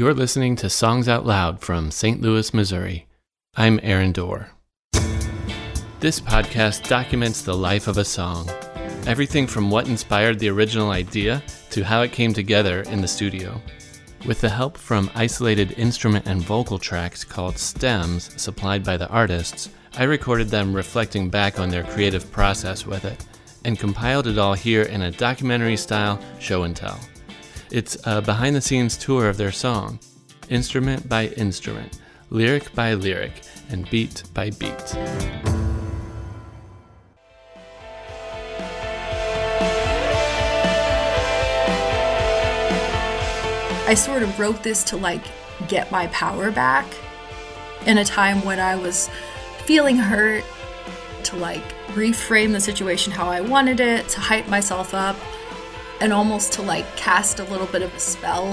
You're listening to Songs Out Loud from St. Louis, Missouri. I'm Aaron Dorr. This podcast documents the life of a song. Everything from what inspired the original idea to how it came together in the studio. With the help from isolated instrument and vocal tracks called stems supplied by the artists, I recorded them reflecting back on their creative process with it and compiled it all here in a documentary-style show and tell. It's a behind-the-scenes tour of their song, instrument by instrument, lyric by lyric, and beat by beat. I sort of wrote this to, get my power back in a time when I was feeling hurt, to, reframe the situation how I wanted it, to hype myself up, and almost to cast a little bit of a spell.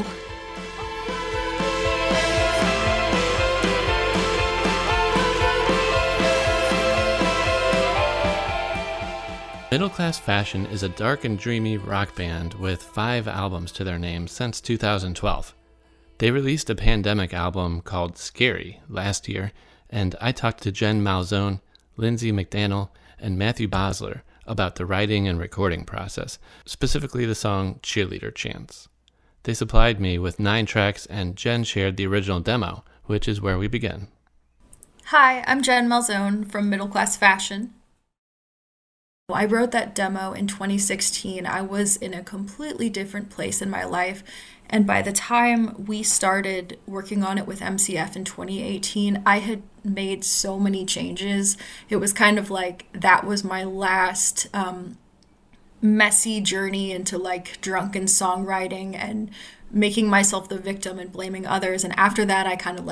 Middle Class Fashion is a dark and dreamy rock band with 5 albums to their name since 2012. They released a pandemic album called Scary last year, and I talked to Jen Malzone, Lindsay McDaniel, and Matthew Bosler about the writing and recording process, specifically the song Cheerleader Chants. They supplied me with 9 tracks, and Jen shared the original demo, which is where we begin. Hi, I'm Jen Malzone from Middle Class Fashion. I wrote that demo in 2016. I was in a completely different place in my life, and by the time we started working on it with MCF in 2018, I had made so many changes. It was kind of that was my last messy journey into drunken songwriting and making myself the victim and blaming others. And after that, I kind of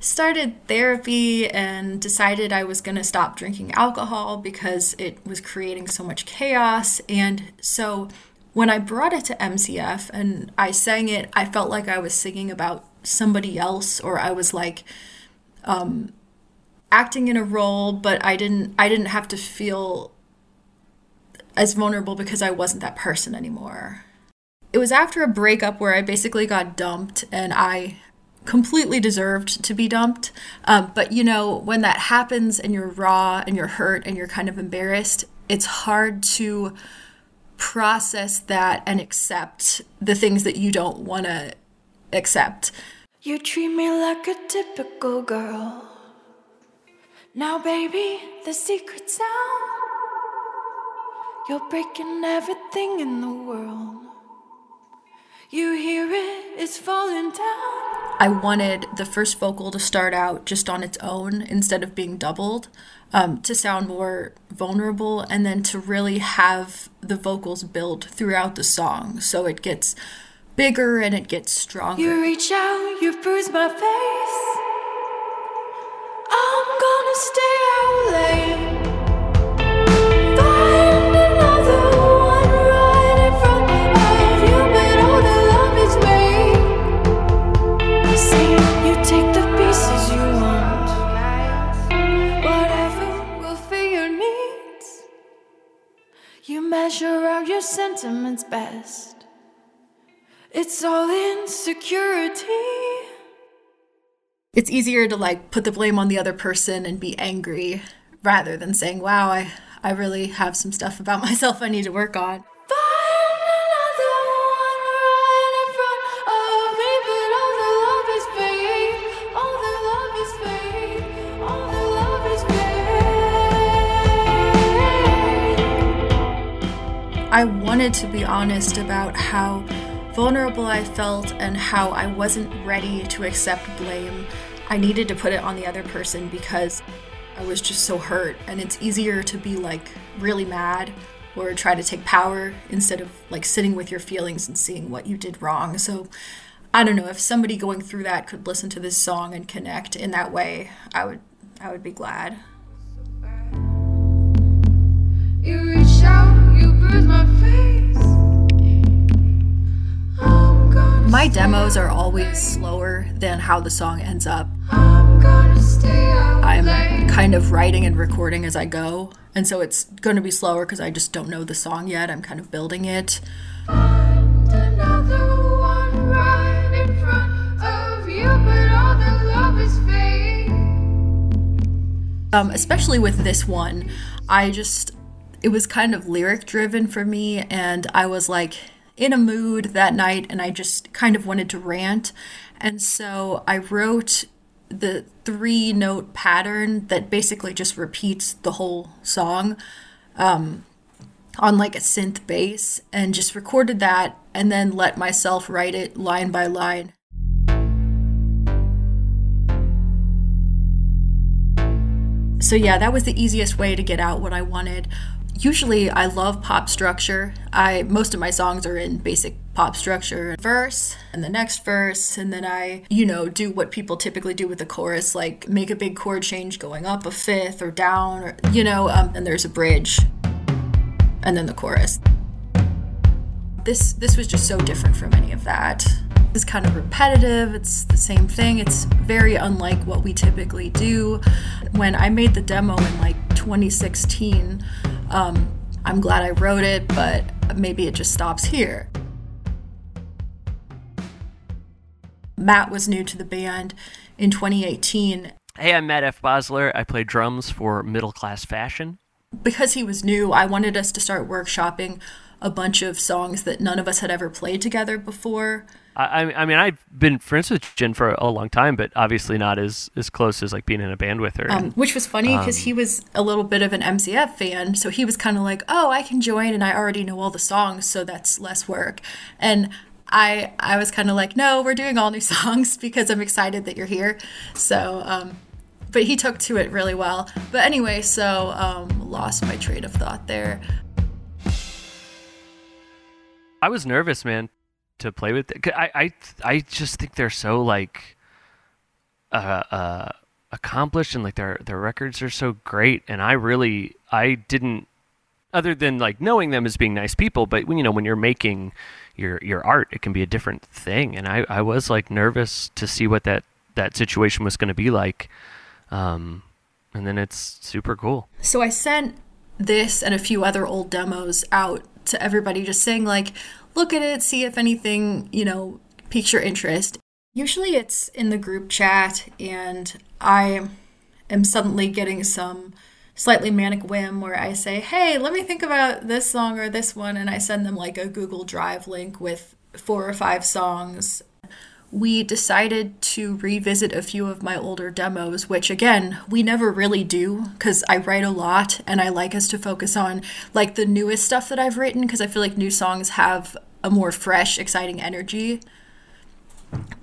started therapy and decided I was going to stop drinking alcohol because it was creating so much chaos. And so when I brought it to MCF and I sang it, I felt like I was singing about somebody else, or I was acting in a role, but I didn't have to feel as vulnerable because I wasn't that person anymore. It was after a breakup where I basically got dumped, and I completely deserved to be dumped. But when that happens and you're raw and you're hurt and you're kind of embarrassed, it's hard to process that and accept the things that you don't want to accept. You treat me like a typical girl. Now, baby, the secret's out. You're breaking everything in the world. You hear it, it's falling down. I wanted the first vocal to start out just on its own instead of being doubled, to sound more vulnerable, and then to really have the vocals build throughout the song so it gets bigger and it gets stronger. You reach out, you bruise my face. I'm gonna stay out late. Measure out your sentiments best. It's all insecurity. It's easier to put the blame on the other person and be angry rather than saying, wow, I really have some stuff about myself I need to work on. I wanted to be honest about how vulnerable I felt and how I wasn't ready to accept blame. I needed to put it on the other person because I was just so hurt, and it's easier to be really mad or try to take power instead of sitting with your feelings and seeing what you did wrong. So I don't know, if somebody going through that could listen to this song and connect in that way, I would be glad. You reach out, you bruise my face. My demos are always slower than how the song ends up. I'm kind of writing and recording as I go, and so it's going to be slower because I just don't know the song yet. I'm kind of building it. Find another one right in front of Especially with this one, it was kind of lyric driven for me, and I was like in a mood that night and I just kind of wanted to rant. And so I wrote the 3-note pattern that basically just repeats the whole song on like a synth bass, and just recorded that and then let myself write it line by line. So yeah, that was the easiest way to get out what I wanted. Usually I love pop structure. Most of my songs are in basic pop structure. Verse, and the next verse, and then I, do what people typically do with the chorus, like make a big chord change going up a fifth or down, or and there's a bridge, and then the chorus. This was just so different from any of that. It's kind of repetitive, it's the same thing, it's very unlike what we typically do. When I made the demo in like 2016, I'm glad I wrote it, but maybe it just stops here. Matt was new to the band in 2018. Hey, I'm Matthew Bosler. I play drums for Middle Class Fashion. Because he was new, I wanted us to start workshopping a bunch of songs that none of us had ever played together before. I mean, I've been friends with Jen for a long time, but obviously not as close as like being in a band with her. Which was funny because he was a little bit of an MCF fan. So he was kind of like, oh, I can join and I already know all the songs, so that's less work. And I was kind of like, no, we're doing all new songs because I'm excited that you're here. So, but he took to it really well. But anyway, so lost my train of thought there. I was nervous, man, to play with it. I just think they're so like accomplished, and like their records are so great, and I didn't, other than like knowing them as being nice people, but when you're making your art, it can be a different thing, and I was like nervous to see what that situation was going to be like, and then it's super cool. So I sent this and a few other old demos out to everybody, just saying like, look at it, see if anything, piques your interest. Usually it's in the group chat, and I am suddenly getting some slightly manic whim where I say, hey, let me think about this song or this one, and I send them like a Google Drive link with 4 or 5 songs. We decided to revisit a few of my older demos, which again, we never really do because I write a lot, and I like us to focus on like the newest stuff that I've written because I feel like new songs have a more fresh, exciting energy.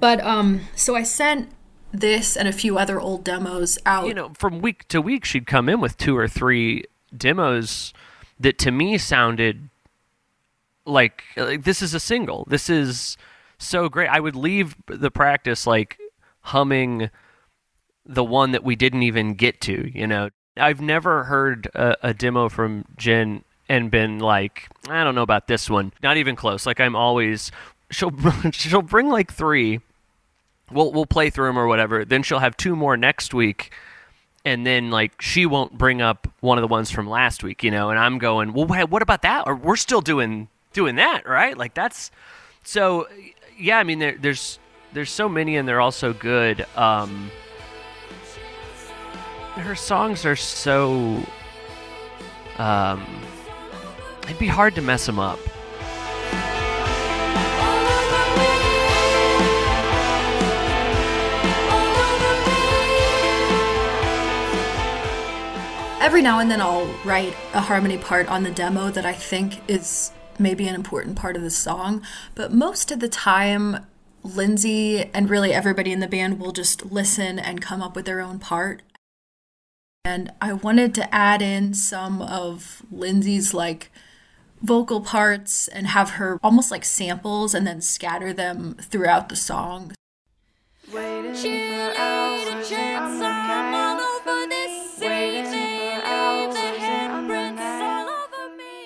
But so I sent this and a few other old demos out. From week to week, she'd come in with 2 or 3 demos that to me sounded like this is a single. This is so great. I would leave the practice like humming the one that we didn't even get to, I've never heard a demo from Jen and been like, I don't know about this one. Not even close. Like I'm always, she'll bring like 3. We'll play through them or whatever. Then she'll have 2 more next week. And then like, she won't bring up one of the ones from last week, and I'm going, well, what about that? Or we're still doing that, right? Like that's, so yeah, I mean, there's so many, and they're all so good. Her songs are so... it'd be hard to mess them up. Every now and then I'll write a harmony part on the demo that I think is maybe an important part of the song, but most of the time Lindsay and really everybody in the band will just listen and come up with their own part. And I wanted to add in some of Lindsay's like vocal parts and have her almost like samples and then scatter them throughout the song. Waiting for hours, I'm looking all over this city.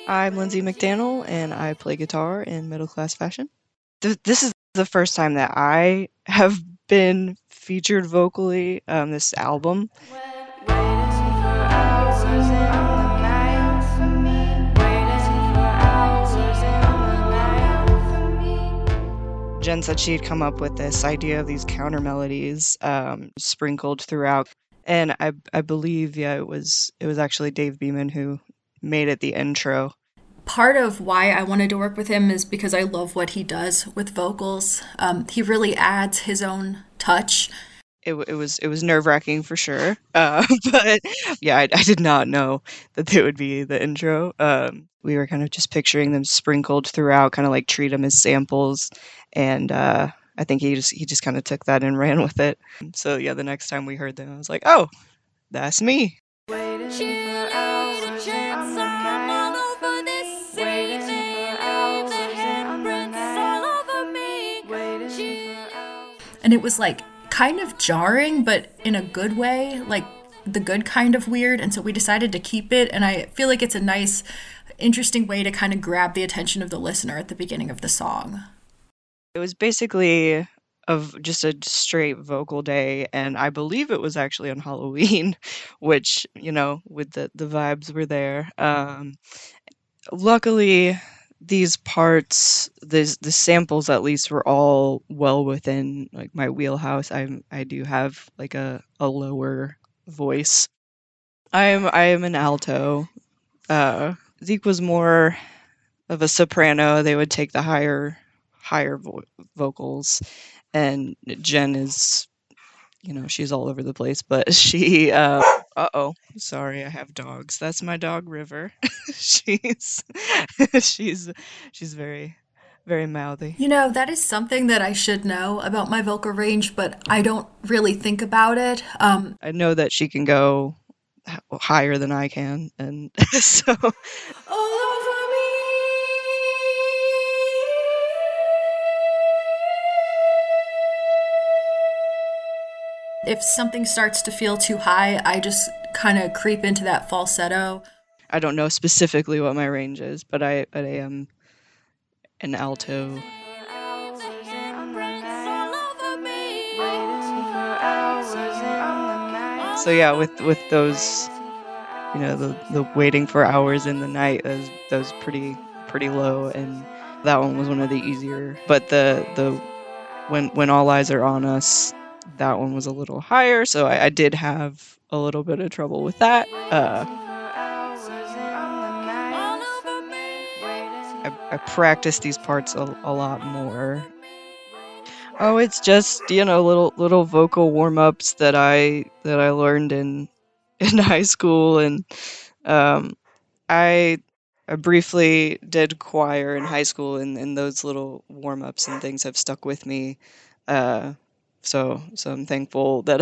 I'm Lindsay McDaniel, and I play guitar in Middle Class Fashion. This is the first time that I have been featured vocally on this album. Jen said she had come up with this idea of these counter melodies sprinkled throughout. And I believe, yeah, it was actually Dave Beeman who made it the intro. Part of why I wanted to work with him is because I love what he does with vocals. He really adds his own touch. It was nerve-wracking for sure. But yeah, I did not know that they would be the intro. We were kind of just picturing them sprinkled throughout, kind of like treat them as samples. And I think he just kind of took that and ran with it. So yeah, the next time we heard them, I was like, oh, that's me. And it was like kind of jarring, but in a good way, like the good kind of weird. And so we decided to keep it. And I feel like it's a nice, interesting way to kind of grab the attention of the listener at the beginning of the song. It was basically of just a straight vocal day. And I believe it was actually on Halloween, which, you know, with the vibes were there. Luckily, these parts, the samples at least, were all well within like my wheelhouse. I do have like a lower voice. I am an alto. Zeke was more of a soprano. They would take the higher vocals, and Jen is, you know, she's all over the place, but she sorry, I have dogs. That's my dog River. she's very, very mouthy. You know, that is something that I should know about my vocal range, but I don't really think about it. I know that she can go higher than I can, and so. If something starts to feel too high, I just kind of creep into that falsetto. I don't know specifically what my range is, but I am an alto. So yeah, with those, you know, the waiting for hours in the night, that was pretty low, and that one was one of the easier. But the when all eyes are on us, that one was a little higher, so I did have a little bit of trouble with that. I practiced these parts a lot more. Oh, it's just, you know, little vocal warm-ups that I learned in high school, and I briefly did choir in high school, and those little warm-ups and things have stuck with me. So I'm thankful that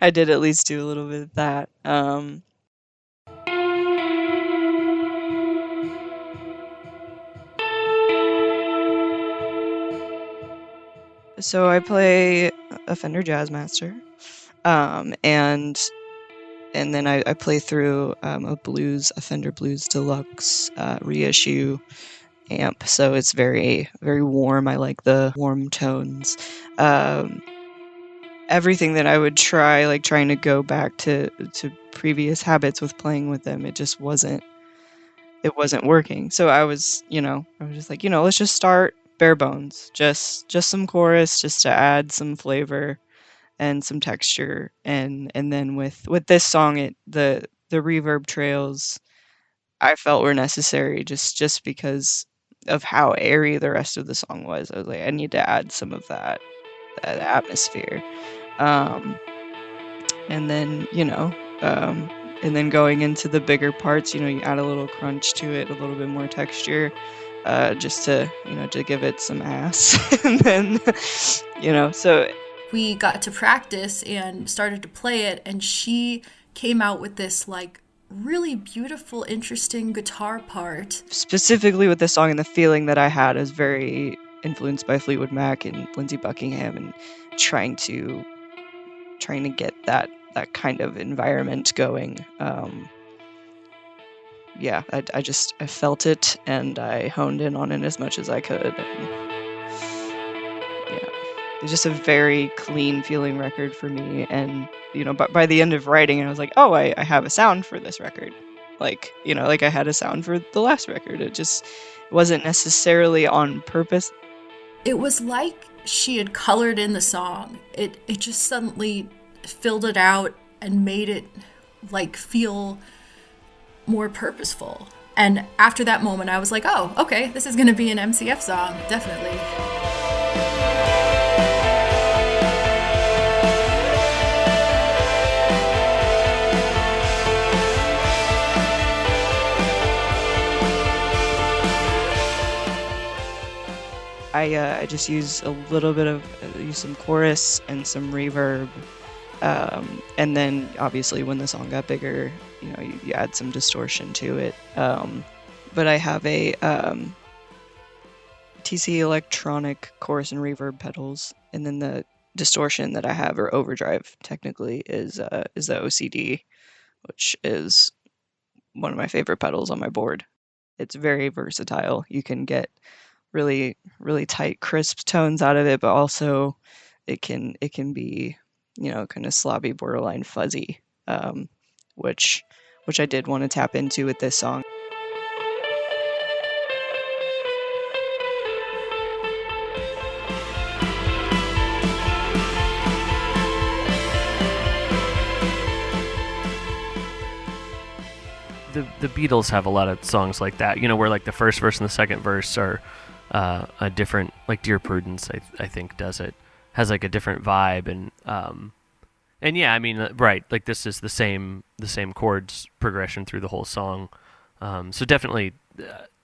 I did at least do a little bit of that. So I play a Fender Jazzmaster, and then I play through a Fender Blues Deluxe reissue amp, so it's very, very warm. I like the warm tones. Everything that I would try, like trying to go back to previous habits with playing with them, it just wasn't working. So I was just like, you know, let's just start bare bones, just some chorus, just to add some flavor and some texture, and then with this song, the reverb trails I felt were necessary just because of how airy the rest of the song was. I was like, I need to add some of that atmosphere. And then, you know, and then going into the bigger parts, you know, you add a little crunch to it, a little bit more texture, just to, you know, to give it some ass. And then, you know, so. We got to practice and started to play it, and she came out with this, like, really beautiful, interesting guitar part. Specifically with this song, and the feeling that I had is very influenced by Fleetwood Mac and Lindsey Buckingham, and trying to get that kind of environment going. Yeah, I felt it, and I honed in on it as much as I could. It's just a very clean feeling record for me. And, you know, but by the end of writing, I was like, oh, I have a sound for this record. Like, you know, like I had a sound for the last record. It just wasn't necessarily on purpose. It was like she had colored in the song. It just suddenly filled it out and made it like feel more purposeful. And after that moment, I was like, oh, okay, this is going to be an MCF song, definitely. I just use a little bit of some chorus and some reverb, and then obviously when the song got bigger, you add some distortion to it. But I have a TC Electronic chorus and reverb pedals, and then the distortion that I have, or overdrive technically, is the OCD, which is one of my favorite pedals on my board. It's very versatile. You can get really, really tight, crisp tones out of it, but also it can be, kind of slobby, borderline fuzzy, which I did want to tap into with this song. The Beatles have a lot of songs like that, where like the first verse and the second verse are a different, like Dear Prudence, I think does it, has like a different vibe, and yeah, I mean, right, like this is the same chords progression through the whole song, so definitely,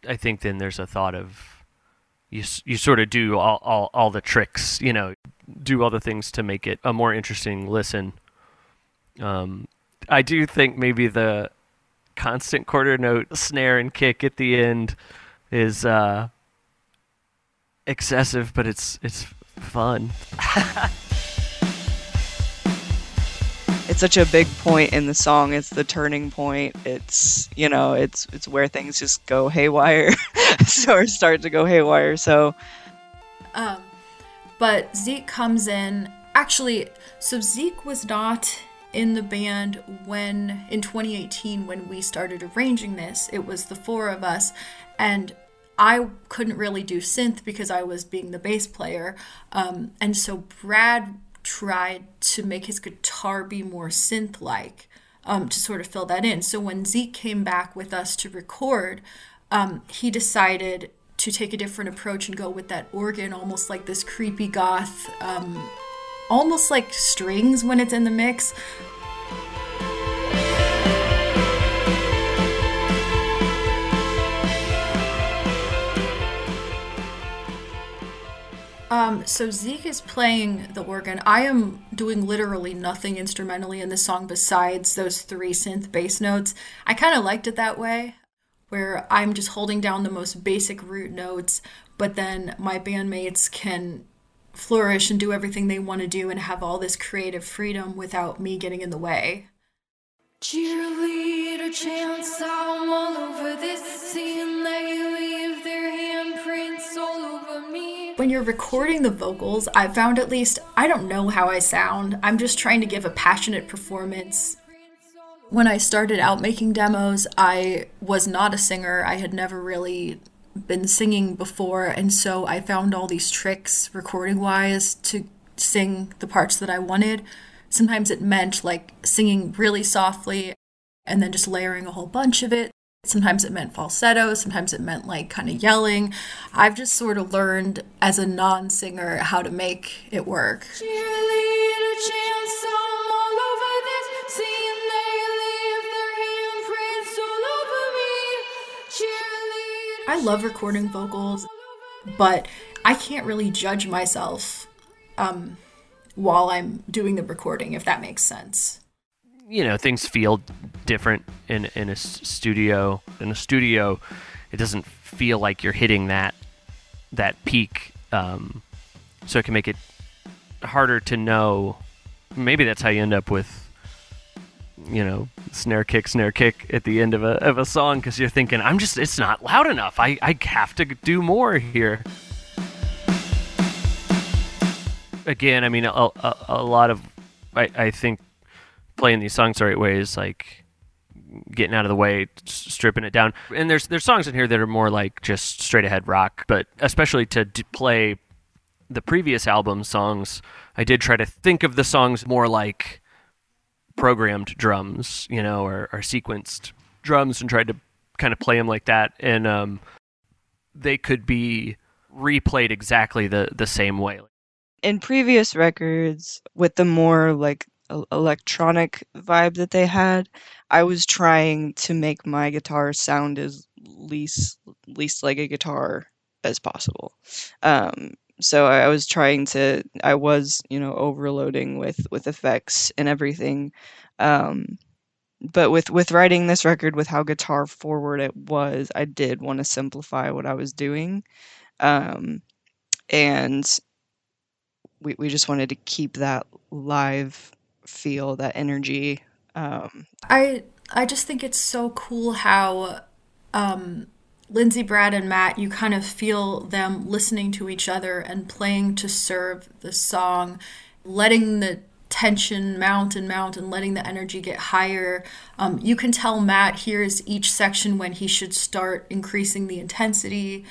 I think then there's a thought of you sort of do all the tricks, do all the things to make it a more interesting listen. I do think maybe the constant quarter note snare and kick at the end is excessive, but it's fun. It's such a big point in the song. It's the turning point. It's it's where things just go haywire, or start to go haywire. So, but Zeke comes in actually. So Zeke was not in the band when in 2018 when we started arranging this. It was the four of us, and I couldn't really do synth because I was being the bass player. And so Brad tried to make his guitar be more synth-like, to sort of fill that in. So when Zeke came back with us to record, he decided to take a different approach and go with that organ, almost like this creepy goth, almost like strings when it's in the mix. So Zeke is playing the organ. I am doing literally nothing instrumentally in this song besides those three synth bass notes. I kind of liked it that way, where I'm just holding down the most basic root notes, but then my bandmates can flourish and do everything they want to do and have all this creative freedom without me getting in the way. Cheerleader chants, I'm all over this scene, they leave their handprints all over me. When you're recording the vocals, I found, at least, I don't know how I sound. I'm just trying to give a passionate performance. When I started out making demos, I was not a singer. I had never really been singing before, and so I found all these tricks recording-wise to sing the parts that I wanted. Sometimes it meant like singing really softly and then just layering a whole bunch of it. Sometimes it meant falsetto. Sometimes it meant like kind of yelling. I've just sort of learned as a non-singer how to make it work. I love recording vocals, but I can't really judge myself while I'm doing the recording, if that makes sense. Things feel different in a studio. In a studio, it doesn't feel like you're hitting that peak, so it can make it harder to know. Maybe that's how you end up with, snare kick at the end of a song, because you're thinking, it's not loud enough. I have to do more here. Again, I mean, a lot of, I think, playing these songs the right way is like getting out of the way, stripping it down. And there's songs in here that are more like just straight ahead rock, but especially to play the previous album songs, I did try to think of the songs more like programmed drums, you know, or sequenced drums, and tried to kind of play them like that. And they could be replayed exactly the same way. In previous records, with the more like electronic vibe that they had, I was trying to make my guitar sound as least like a guitar as possible. So I was trying to, I was, you know, overloading with effects and everything. But with writing this record, with how guitar forward it was, I did want to simplify what I was doing. And we just wanted to keep that live feel, that energy. I just think it's so cool how Lindsey, Brad, and Matt, you kind of feel them listening to each other and playing to serve the song, letting the tension mount and letting the energy get higher. You can tell Matt hears each section when he should start increasing the intensity.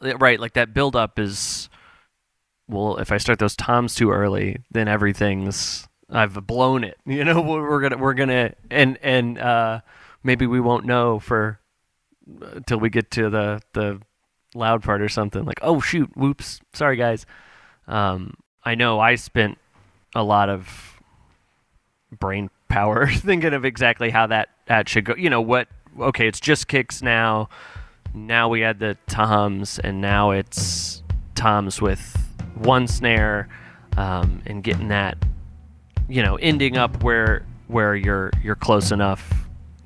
Right, like that build-up is, well, if I start those toms too early, then everything's, I've blown it. You know, we're gonna, and maybe we won't know for, till we get to the loud part or something, like, oh shoot, whoops, sorry guys. I know I spent a lot of brain power thinking of exactly how that should go. You know what? Okay, it's just kicks now. Now we add the toms, and now it's toms with one snare, and getting that, you know, ending up where you're close enough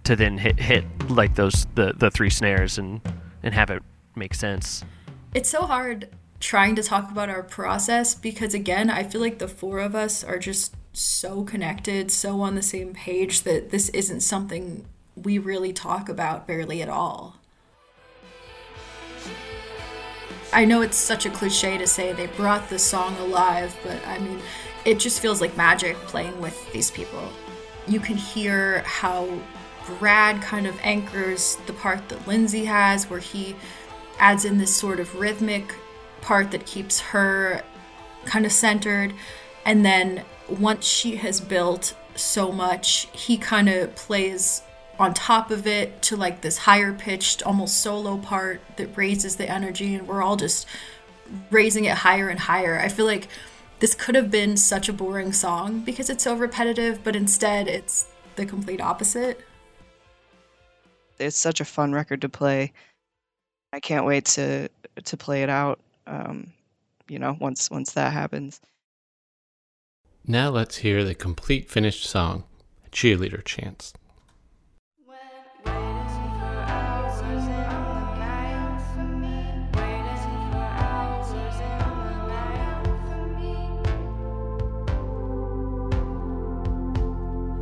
to then hit like those the three snares and have it make sense. It's so hard trying to talk about our process because, again, I feel like the four of us are just so connected, so on the same page, that this isn't something we really talk about barely at all. I know it's such a cliche to say they brought the song alive, but I mean, it just feels like magic playing with these people. You can hear how Brad kind of anchors the part that Lindsey has, where he adds in this sort of rhythmic part that keeps her kind of centered. And then once she has built so much, he kind of plays on top of it to like this higher pitched, almost solo part that raises the energy, and we're all just raising it higher and higher. I feel like this could have been such a boring song because it's so repetitive, but instead it's the complete opposite. It's such a fun record to play. I can't wait to play it out, you know, once that happens. Now let's hear the complete finished song, Cheerleader Chants.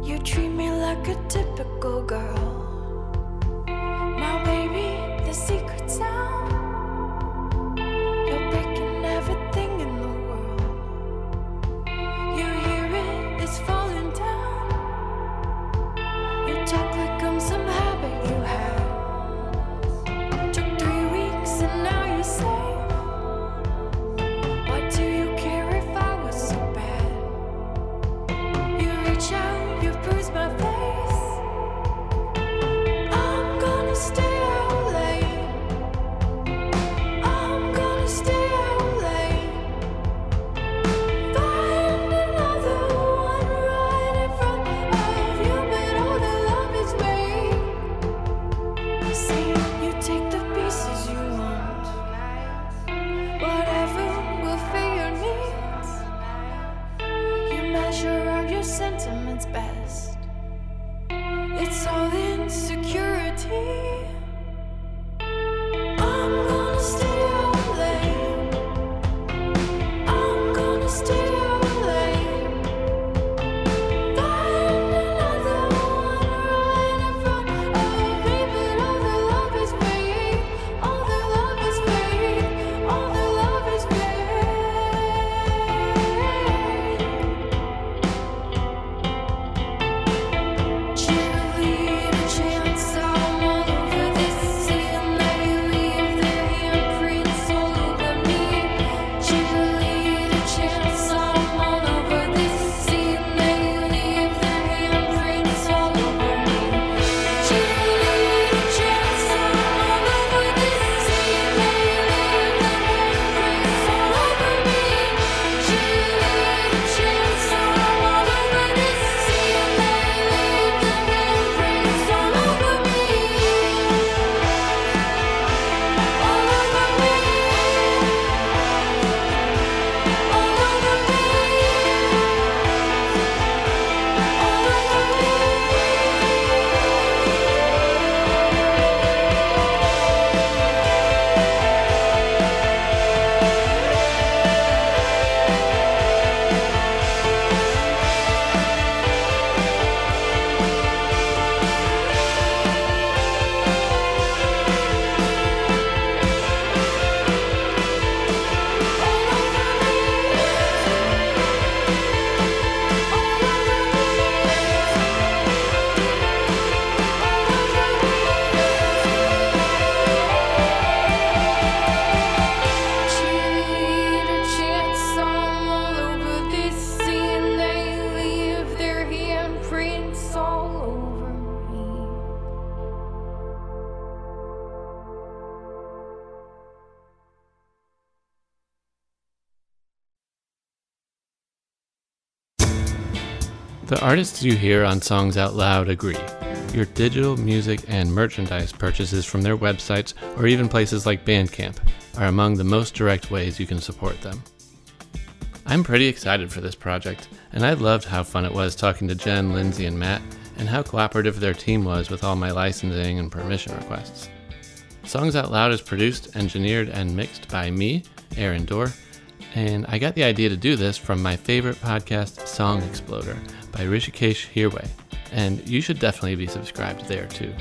You treat me like a typical girl. Secrets out. You're breaking everything in the world. You hear it, it's falling down. You talk like I'm some habit you had. Took 3 weeks and now you're safe. Why do you care if I was so bad? You reach out, you bruise my face. I'm gonna stay. The artists you hear on Songs Out Loud agree. Your digital music and merchandise purchases from their websites or even places like Bandcamp are among the most direct ways you can support them. I'm pretty excited for this project, and I loved how fun it was talking to Jen, Lindsay, and Matt, and how cooperative their team was with all my licensing and permission requests. Songs Out Loud is produced, engineered, and mixed by me, Aaron Dorr, and I got the idea to do this from my favorite podcast, Song Exploder, by Rishikesh Hirway, and you should definitely be subscribed there too.